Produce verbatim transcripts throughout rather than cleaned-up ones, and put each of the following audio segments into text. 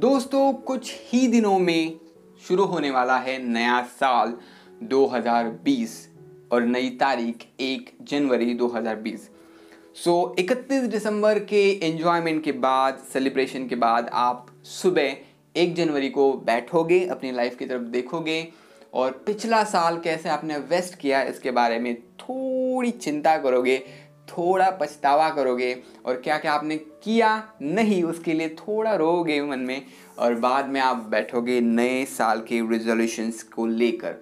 दोस्तों कुछ ही दिनों में शुरू होने वाला है नया साल दो हज़ार बीस और नई तारीख एक जनवरी दो हज़ार बीस। सो इकतीस दिसंबर के एन्जॉयमेंट के बाद, सेलिब्रेशन के बाद आप सुबह एक जनवरी को बैठोगे, अपनी लाइफ की तरफ देखोगे और पिछला साल कैसे आपने वेस्ट किया इसके बारे में थोड़ी चिंता करोगे, थोड़ा पछतावा करोगे और क्या क्या आपने किया नहीं उसके लिए थोड़ा रोओगे मन में और बाद में आप बैठोगे नए साल के रिजोल्यूशंस को लेकर।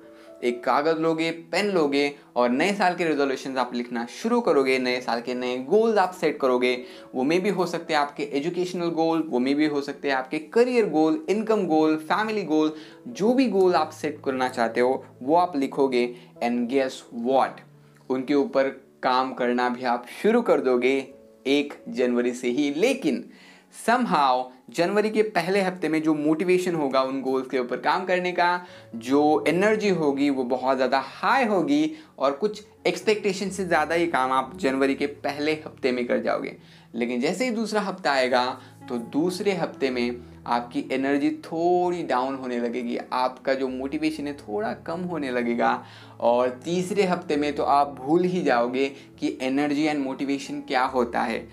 एक कागज़ लोगे, पेन लोगे और नए साल के रिजोल्यूशंस आप लिखना शुरू करोगे। नए साल के नए गोल्स आप सेट करोगे। वो मे भी हो सकते हैं आपके एजुकेशनल गोल, वो मे भी हो सकते हैं आपके career goal, income goal, family goal, जो भी गोल आप सेट करना चाहते हो वो आप लिखोगे। एंड गेस व्हाट, उनके ऊपर काम करना भी आप शुरू कर दोगे एक जनवरी से ही। लेकिन समहाउ जनवरी के पहले हफ्ते में जो मोटिवेशन होगा उन गोल्स के ऊपर काम करने का, जो एनर्जी होगी वो बहुत ज़्यादा हाई होगी और कुछ एक्सपेक्टेशन से ज़्यादा ये काम आप जनवरी के पहले हफ्ते में कर जाओगे। लेकिन जैसे ही दूसरा हफ्ता आएगा तो दूसरे हफ्ते में आपकी एनर्जी थोड़ी डाउन होने लगेगी, आपका जो मोटिवेशन है थोड़ा कम होने लगेगा और तीसरे हफ्ते में तो आप भूल ही जाओगे कि एनर्जी एंड मोटिवेशन क्या होता है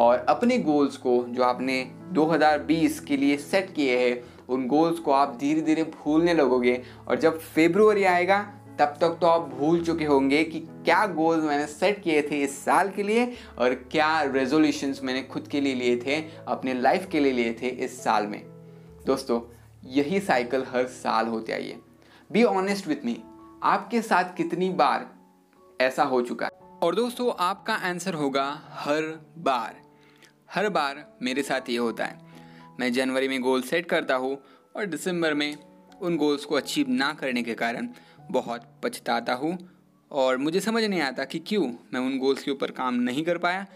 और अपने गोल्स को जो आपने दो हज़ार बीस के लिए सेट किए हैं उन गोल्स को आप धीरे धीरे भूलने लगोगे। और जब फरवरी आएगा तब तक तो आप भूल चुके होंगे कि क्या गोल्स मैंने सेट किए थे इस साल के लिए और क्या रेजोल्यूशंस मैंने खुद के लिए लिए थे, अपने लाइफ के लिए लिए थे इस साल में। दोस्तों यही साइकिल हर साल होती आई है। बी ऑनेस्ट विथ मी, आपके साथ कितनी बार ऐसा हो चुका है? और दोस्तों आपका आंसर होगा हर बार। हर बार मेरे साथ ये होता है, मैं जनवरी में गोल सेट करता हूँ और दिसंबर में उन गोल्स को अचीव ना करने के कारण बहुत पछताता हूँ और मुझे समझ नहीं आता कि क्यों मैं उन गोल्स के ऊपर काम नहीं कर पाया,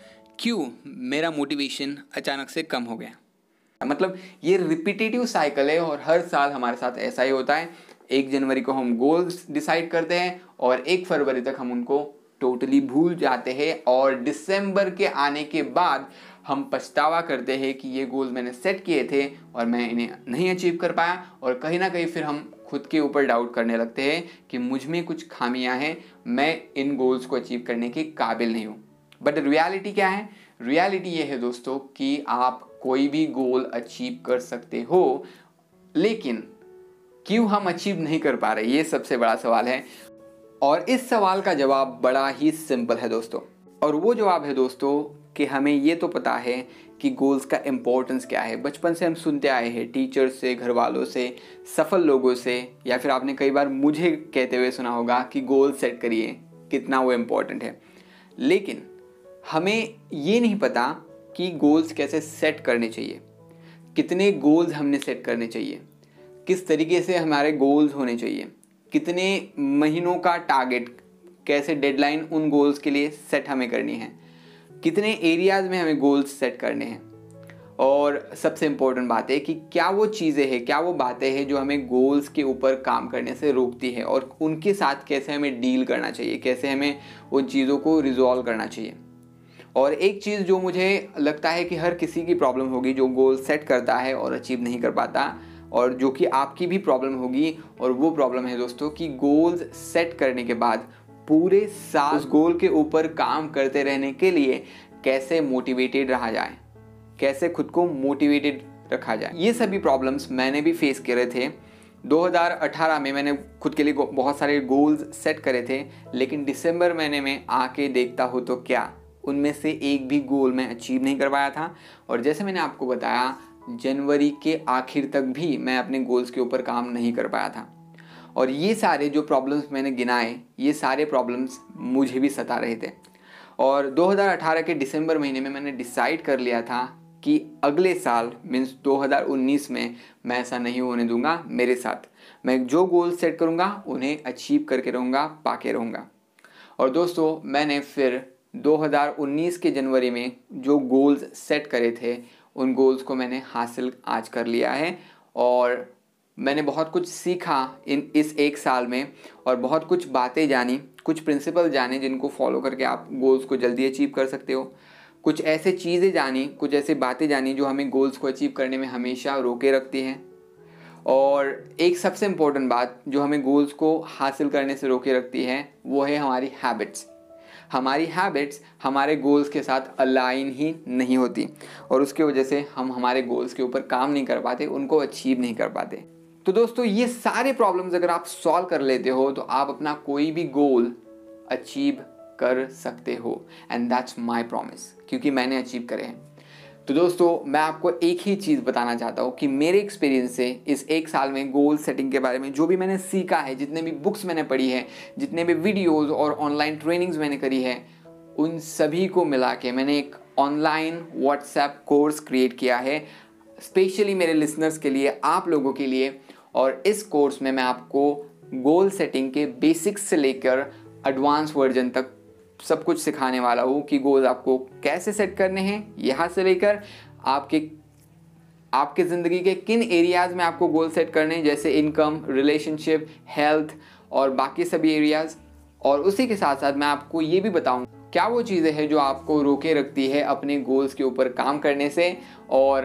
क्यों मेरा मोटिवेशन अचानक से कम हो गया। मतलब ये रिपीटेटिव साइकिल है और हर साल हमारे साथ ऐसा ही होता है। एक जनवरी को हम गोल्स डिसाइड करते हैं और एक फरवरी तक हम उनको टोटली भूल जाते हैं और दिसंबर के आने के बाद हम पछतावा करते हैं कि ये गोल मैंने सेट किए थे और मैं इन्हें नहीं अचीव कर पाया और कहीं ना कहीं फिर हम खुद के ऊपर डाउट करने लगते हैं कि मुझ में कुछ खामियां हैं, मैं इन गोल्स को अचीव करने के काबिल नहीं हूँ। बट रियलिटी क्या है? रियलिटी ये है दोस्तों कि आप कोई भी गोल अचीव कर सकते हो, लेकिन क्यों हम अचीव नहीं कर पा रहे, ये सबसे बड़ा सवाल है। और इस सवाल का जवाब बड़ा ही सिंपल है दोस्तों, और वो जवाब है दोस्तों कि हमें ये तो पता है कि गोल्स का इम्पोर्टेंस क्या है। बचपन से हम सुनते आए हैं, टीचर्स से, घर वालों से, सफल लोगों से, या फिर आपने कई बार मुझे कहते हुए सुना होगा कि गोल सेट करिए, कितना वो इम्पोर्टेंट है। लेकिन हमें ये नहीं पता कि गोल्स कैसे सेट करने चाहिए, कितने गोल्स हमने सेट करने चाहिए, किस तरीके से हमारे गोल्स होने चाहिए, कितने महीनों का टारगेट, कैसे डेडलाइन उन गोल्स के लिए सेट हमें करनी है, कितने एरियाज़ में हमें गोल्स सेट करने हैं और सबसे इम्पोर्टेंट बात है कि क्या वो चीज़ें हैं, क्या वो बातें हैं जो हमें गोल्स के ऊपर काम करने से रोकती है और उनके साथ कैसे हमें डील करना चाहिए, कैसे हमें उन चीज़ों को रिजॉल्व करना चाहिए। और एक चीज़ जो मुझे लगता है कि हर किसी की प्रॉब्लम होगी जो गोल सेट करता है और अचीव नहीं कर पाता, और जो कि आपकी भी प्रॉब्लम होगी, और वो प्रॉब्लम है दोस्तों कि गोल्स सेट करने के बाद पूरे साल उस गोल के ऊपर काम करते रहने के लिए कैसे मोटिवेटेड रहा जाए, कैसे खुद को मोटिवेटेड रखा जाए। ये सभी प्रॉब्लम्स मैंने भी फेस करे थे। दो हज़ार अठारह में मैंने खुद के लिए बहुत सारे गोल्स सेट करे थे, लेकिन दिसंबर महीने में आके देखता हूँ तो क्या उनमें से एक भी गोल मैं अचीव नहीं कर पाया था। और जैसे मैंने आपको बताया, जनवरी के आखिर तक भी मैं अपने गोल्स के ऊपर काम नहीं कर पाया था। और ये सारे जो प्रॉब्लम्स मैंने गिनाए, ये सारे प्रॉब्लम्स मुझे भी सता रहे थे। और दो हज़ार अठारह के दिसंबर महीने में मैंने डिसाइड कर लिया था कि अगले साल मीन्स दो हज़ार उन्नीस में मैं ऐसा नहीं होने दूंगा मेरे साथ। मैं जो गोल सेट करूँगा उन्हें अचीव करके रहूँगा, पाके रहूँगा। और दोस्तों मैंने फिर दो हज़ार उन्नीस के जनवरी में जो गोल्स सेट करे थे उन गोल्स को मैंने हासिल आज कर लिया है। और मैंने बहुत कुछ सीखा इन इस एक साल में और बहुत कुछ बातें जानी, कुछ प्रिंसिपल जाने जिनको फॉलो करके आप गोल्स को जल्दी अचीव कर सकते हो। कुछ ऐसे चीज़ें जानी, कुछ ऐसे बातें जानी जो हमें गोल्स को अचीव करने में हमेशा रोके रखती हैं। और एक सबसे इम्पोर्टेंट बात जो हमें गोल्स को हासिल करने से रोके रखती है वो है हमारी हैबिट्स। हमारी हैबिट्स हमारे गोल्स के साथ अलाइन ही नहीं होती और उसकी वजह से हम हमारे गोल्स के ऊपर काम नहीं कर पाते, उनको अचीव नहीं कर पाते। तो दोस्तों ये सारे प्रॉब्लम्स अगर आप सॉल्व कर लेते हो तो आप अपना कोई भी गोल अचीव कर सकते हो, एंड दैट्स माय प्रॉमिस, क्योंकि मैंने अचीव करे हैं। तो दोस्तों मैं आपको एक ही चीज़ बताना चाहता हूँ कि मेरे एक्सपीरियंस से इस एक साल में गोल सेटिंग के बारे में जो भी मैंने सीखा है, जितने भी बुक्स मैंने पढ़ी है, जितने भी वीडियोस और ऑनलाइन ट्रेनिंग्स मैंने करी है, उन सभी को मिला के मैंने एक ऑनलाइन व्हाट्सएप कोर्स क्रिएट किया है स्पेशली मेरे लिसनर्स के लिए, आप लोगों के लिए। और इस कोर्स में मैं आपको गोल सेटिंग के बेसिक्स से लेकर एडवांस वर्जन तक सब कुछ सिखाने वाला हूँ कि गोल्स आपको कैसे सेट करने हैं, यहाँ से लेकर आपके आपके ज़िंदगी के किन एरियाज़ में आपको गोल सेट करने हैं, जैसे इनकम, रिलेशनशिप, हेल्थ और बाकी सभी एरियाज़। और उसी के साथ साथ मैं आपको ये भी बताऊँगा क्या वो चीज़ें हैं जो आपको रोके रखती है अपने गोल्स के ऊपर काम करने से, और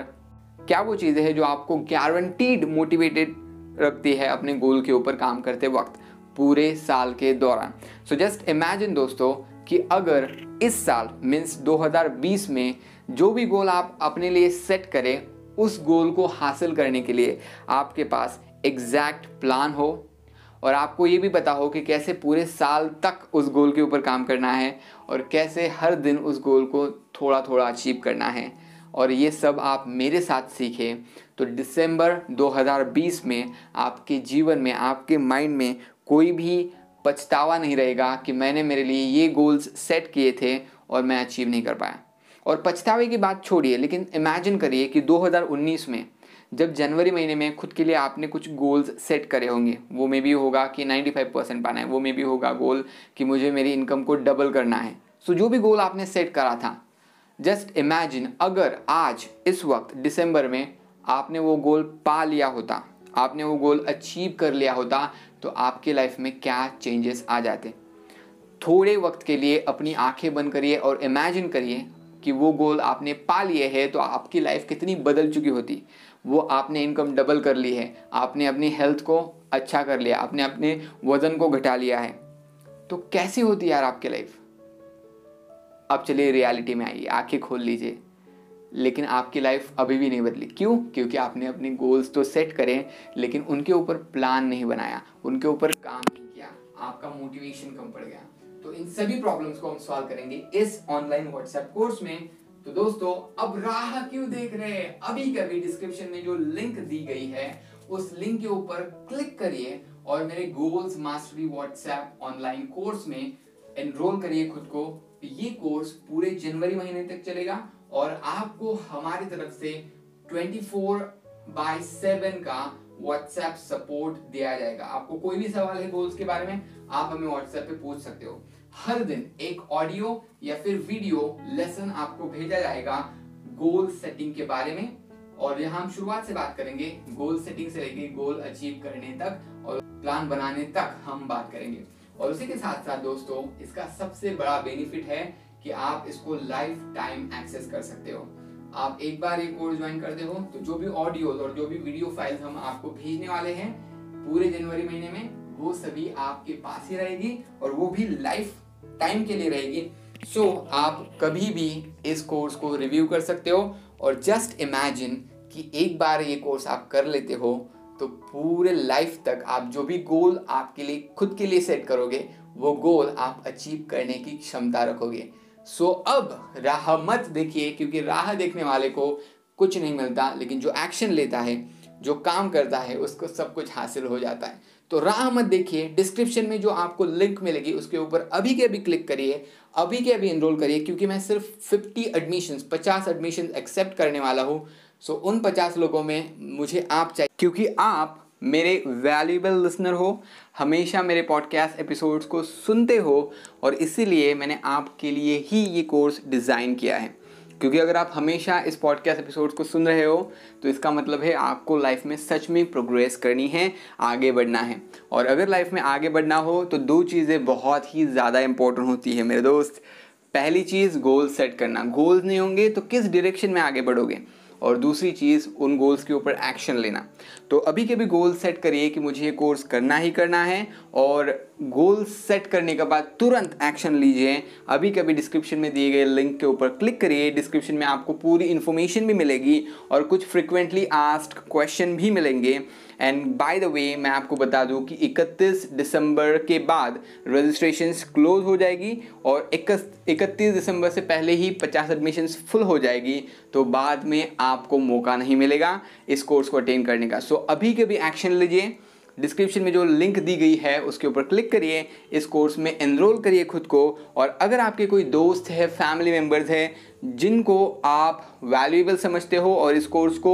क्या वो चीज़ें हैं जो आपको गारंटीड मोटिवेटेड रखती है अपने गोल के ऊपर काम करते वक्त पूरे साल के दौरान। सो जस्ट इमेजिन दोस्तों कि अगर इस साल मीन्स दो हज़ार बीस में जो भी गोल आप अपने लिए सेट करें, उस गोल को हासिल करने के लिए आपके पास एग्जैक्ट प्लान हो और आपको ये भी पता हो कि कैसे पूरे साल तक उस गोल के ऊपर काम करना है और कैसे हर दिन उस गोल को थोड़ा थोड़ा अचीव करना है, और ये सब आप मेरे साथ सीखें तो दिसंबर दो हज़ार बीस में आपके जीवन में, आपके माइंड में कोई भी पछतावा नहीं रहेगा कि मैंने मेरे लिए ये गोल्स सेट किए थे और मैं अचीव नहीं कर पाया। और पछतावे की बात छोड़िए, लेकिन इमेजिन करिए कि दो हज़ार उन्नीस में जब जनवरी महीने में खुद के लिए आपने कुछ गोल्स सेट करे होंगे, वो मे भी होगा कि पचानवे परसेंट पाना है, वो मे भी होगा गोल कि मुझे मेरी इनकम को डबल करना है। सो जो भी गोल आपने सेट करा था, जस्ट इमेजिन अगर आज इस वक्त दिसंबर में आपने वो गोल पा लिया होता, आपने वो गोल अचीव कर लिया होता, तो आपके लाइफ में क्या चेंजेस आ जाते। थोड़े वक्त के लिए अपनी आंखें बंद करिए और इमेजिन करिए कि वो गोल आपने पा लिए हैं तो आपकी लाइफ कितनी बदल चुकी होती। वो आपने इनकम डबल कर ली है, आपने अपनी हेल्थ को अच्छा कर लिया, आपने अपने वज़न को घटा लिया है, तो कैसी होती यार आपकी लाइफ। अब चलिए रियलिटी में आइए, आंखें खोल लीजिए, लेकिन आपकी लाइफ अभी भी नहीं बदली। क्यों? क्योंकि आपने अपने गोल्स तो सेट करे लेकिन उनके ऊपर प्लान नहीं बनाया, उनके ऊपर काम नहीं किया, आपका मोटिवेशन कम पड़ गया। तो इन सभी प्रॉब्लम्स को हम सॉल्व करेंगे इस ऑनलाइन व्हाट्सएप कोर्स में। तो दोस्तों अब राह क्यों देख रहे हैं, अभी कभी डिस्क्रिप्शन में जो लिंक दी गई है उस लिंक के ऊपर क्लिक करिए और मेरे goals mastery WhatsApp online course में एनरोल करिए खुद को। ये कोर्स पूरे जनवरी महीने तक चलेगा और आपको हमारी तरफ से चौबीस बाय सात का व्हाट्सएप सपोर्ट दिया जाएगा। आपको कोई भी सवाल है गोल्स के बारे में, आप हमें व्हाट्सएप पे पूछ सकते हो। हर दिन एक ऑडियो या फिर वीडियो लेसन आपको भेजा जाएगा गोल सेटिंग के बारे में, और यहाँ हम शुरुआत से बात करेंगे गोल सेटिंग से लेके गोल अचीव करने तक और प्लान बनाने तक हम बात करेंगे। और उसी के साथ साथ दोस्तों इसका सबसे बड़ा बेनिफिट है कि आप इसको लाइफ टाइम एक्सेस कर सकते हो। आप एक बार ये कोर्स ज्वाइन करते हो तो जो भी ऑडियोज और जो भी वीडियो फाइल्स हम आपको भेजने वाले हैं पूरे जनवरी महीने में, वो सभी आपके पास ही रहेगी और वो भी लाइफ टाइम के लिए रहेगी। सो so, आप कभी भी इस कोर्स को रिव्यू कर सकते हो। और जस्ट इमेजिन कि एक बार ये कोर्स आप कर लेते हो तो पूरे लाइफ तक आप जो भी गोल आपके लिए खुद के लिए सेट करोगे, वो गोल आप अचीव करने की क्षमता रखोगे। सो so, अब राह मत देखिए, क्योंकि राह देखने वाले को कुछ नहीं मिलता, लेकिन जो एक्शन लेता है, जो काम करता है, उसको सब कुछ हासिल हो जाता है। तो राह मत देखिए, डिस्क्रिप्शन में जो आपको लिंक मिलेगी उसके ऊपर अभी के अभी क्लिक करिए, अभी के अभी एनरोल करिए, क्योंकि मैं सिर्फ फिफ्टी एडमिशन्स पचास एडमिशन्स एक्सेप्ट करने वाला हूँ। सो so, उन पचास लोगों में मुझे आप चाहिए, क्योंकि आप मेरे वैल्यूएबल लिसनर हो, हमेशा मेरे पॉडकास्ट एपिसोड्स को सुनते हो, और इसीलिए मैंने आपके लिए ही ये कोर्स डिज़ाइन किया है। क्योंकि अगर आप हमेशा इस पॉडकास्ट एपिसोड्स को सुन रहे हो तो इसका मतलब है आपको लाइफ में सच में प्रोग्रेस करनी है, आगे बढ़ना है। और अगर लाइफ में आगे बढ़ना हो तो दो चीज़ें बहुत ही ज़्यादा इम्पोर्टेंट होती है मेरे दोस्त। पहली चीज़ गोल सेट करना, गोल्स नहीं होंगे तो किस डायरेक्शन में आगे बढ़ोगे, और दूसरी चीज़ उन गोल्स के ऊपर एक्शन लेना। तो अभी के भी गोल सेट करिए कि मुझे ये कोर्स करना ही करना है, और गोल सेट करने के बाद तुरंत एक्शन लीजिए। अभी कभी डिस्क्रिप्शन में दिए गए लिंक के ऊपर क्लिक करिए, डिस्क्रिप्शन में आपको पूरी इन्फॉर्मेशन भी मिलेगी और कुछ फ्रिक्वेंटली आस्क्ड क्वेश्चन भी मिलेंगे। एंड बाय द वे मैं आपको बता दूं कि इकतीस दिसंबर के बाद रजिस्ट्रेशंस क्लोज हो जाएगी और इकतीस दिसंबर से पहले ही पचास एडमिशन्स फुल हो जाएगी, तो बाद में आपको मौका नहीं मिलेगा इस कोर्स को अटेंड करने का। सो अभी के भी एक्शन लीजिए, डिस्क्रिप्शन में जो लिंक दी गई है उसके ऊपर क्लिक करिए, इस कोर्स में एनरोल करिए खुद को। और अगर आपके कोई दोस्त है, फैमिली मेम्बर्स हैं जिनको आप वैल्यूएबल समझते हो और इस कोर्स को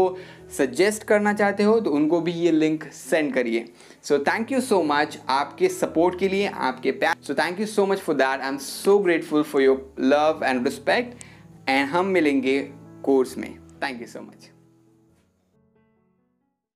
सजेस्ट करना चाहते हो, तो उनको भी ये लिंक सेंड करिए। So thank you so much आपके सपोर्ट के लिए, आपके प्यार। So thank you so much for that, I am so grateful for your love and respect. And हम मिलेंगे कोर्स में। Thank you so much.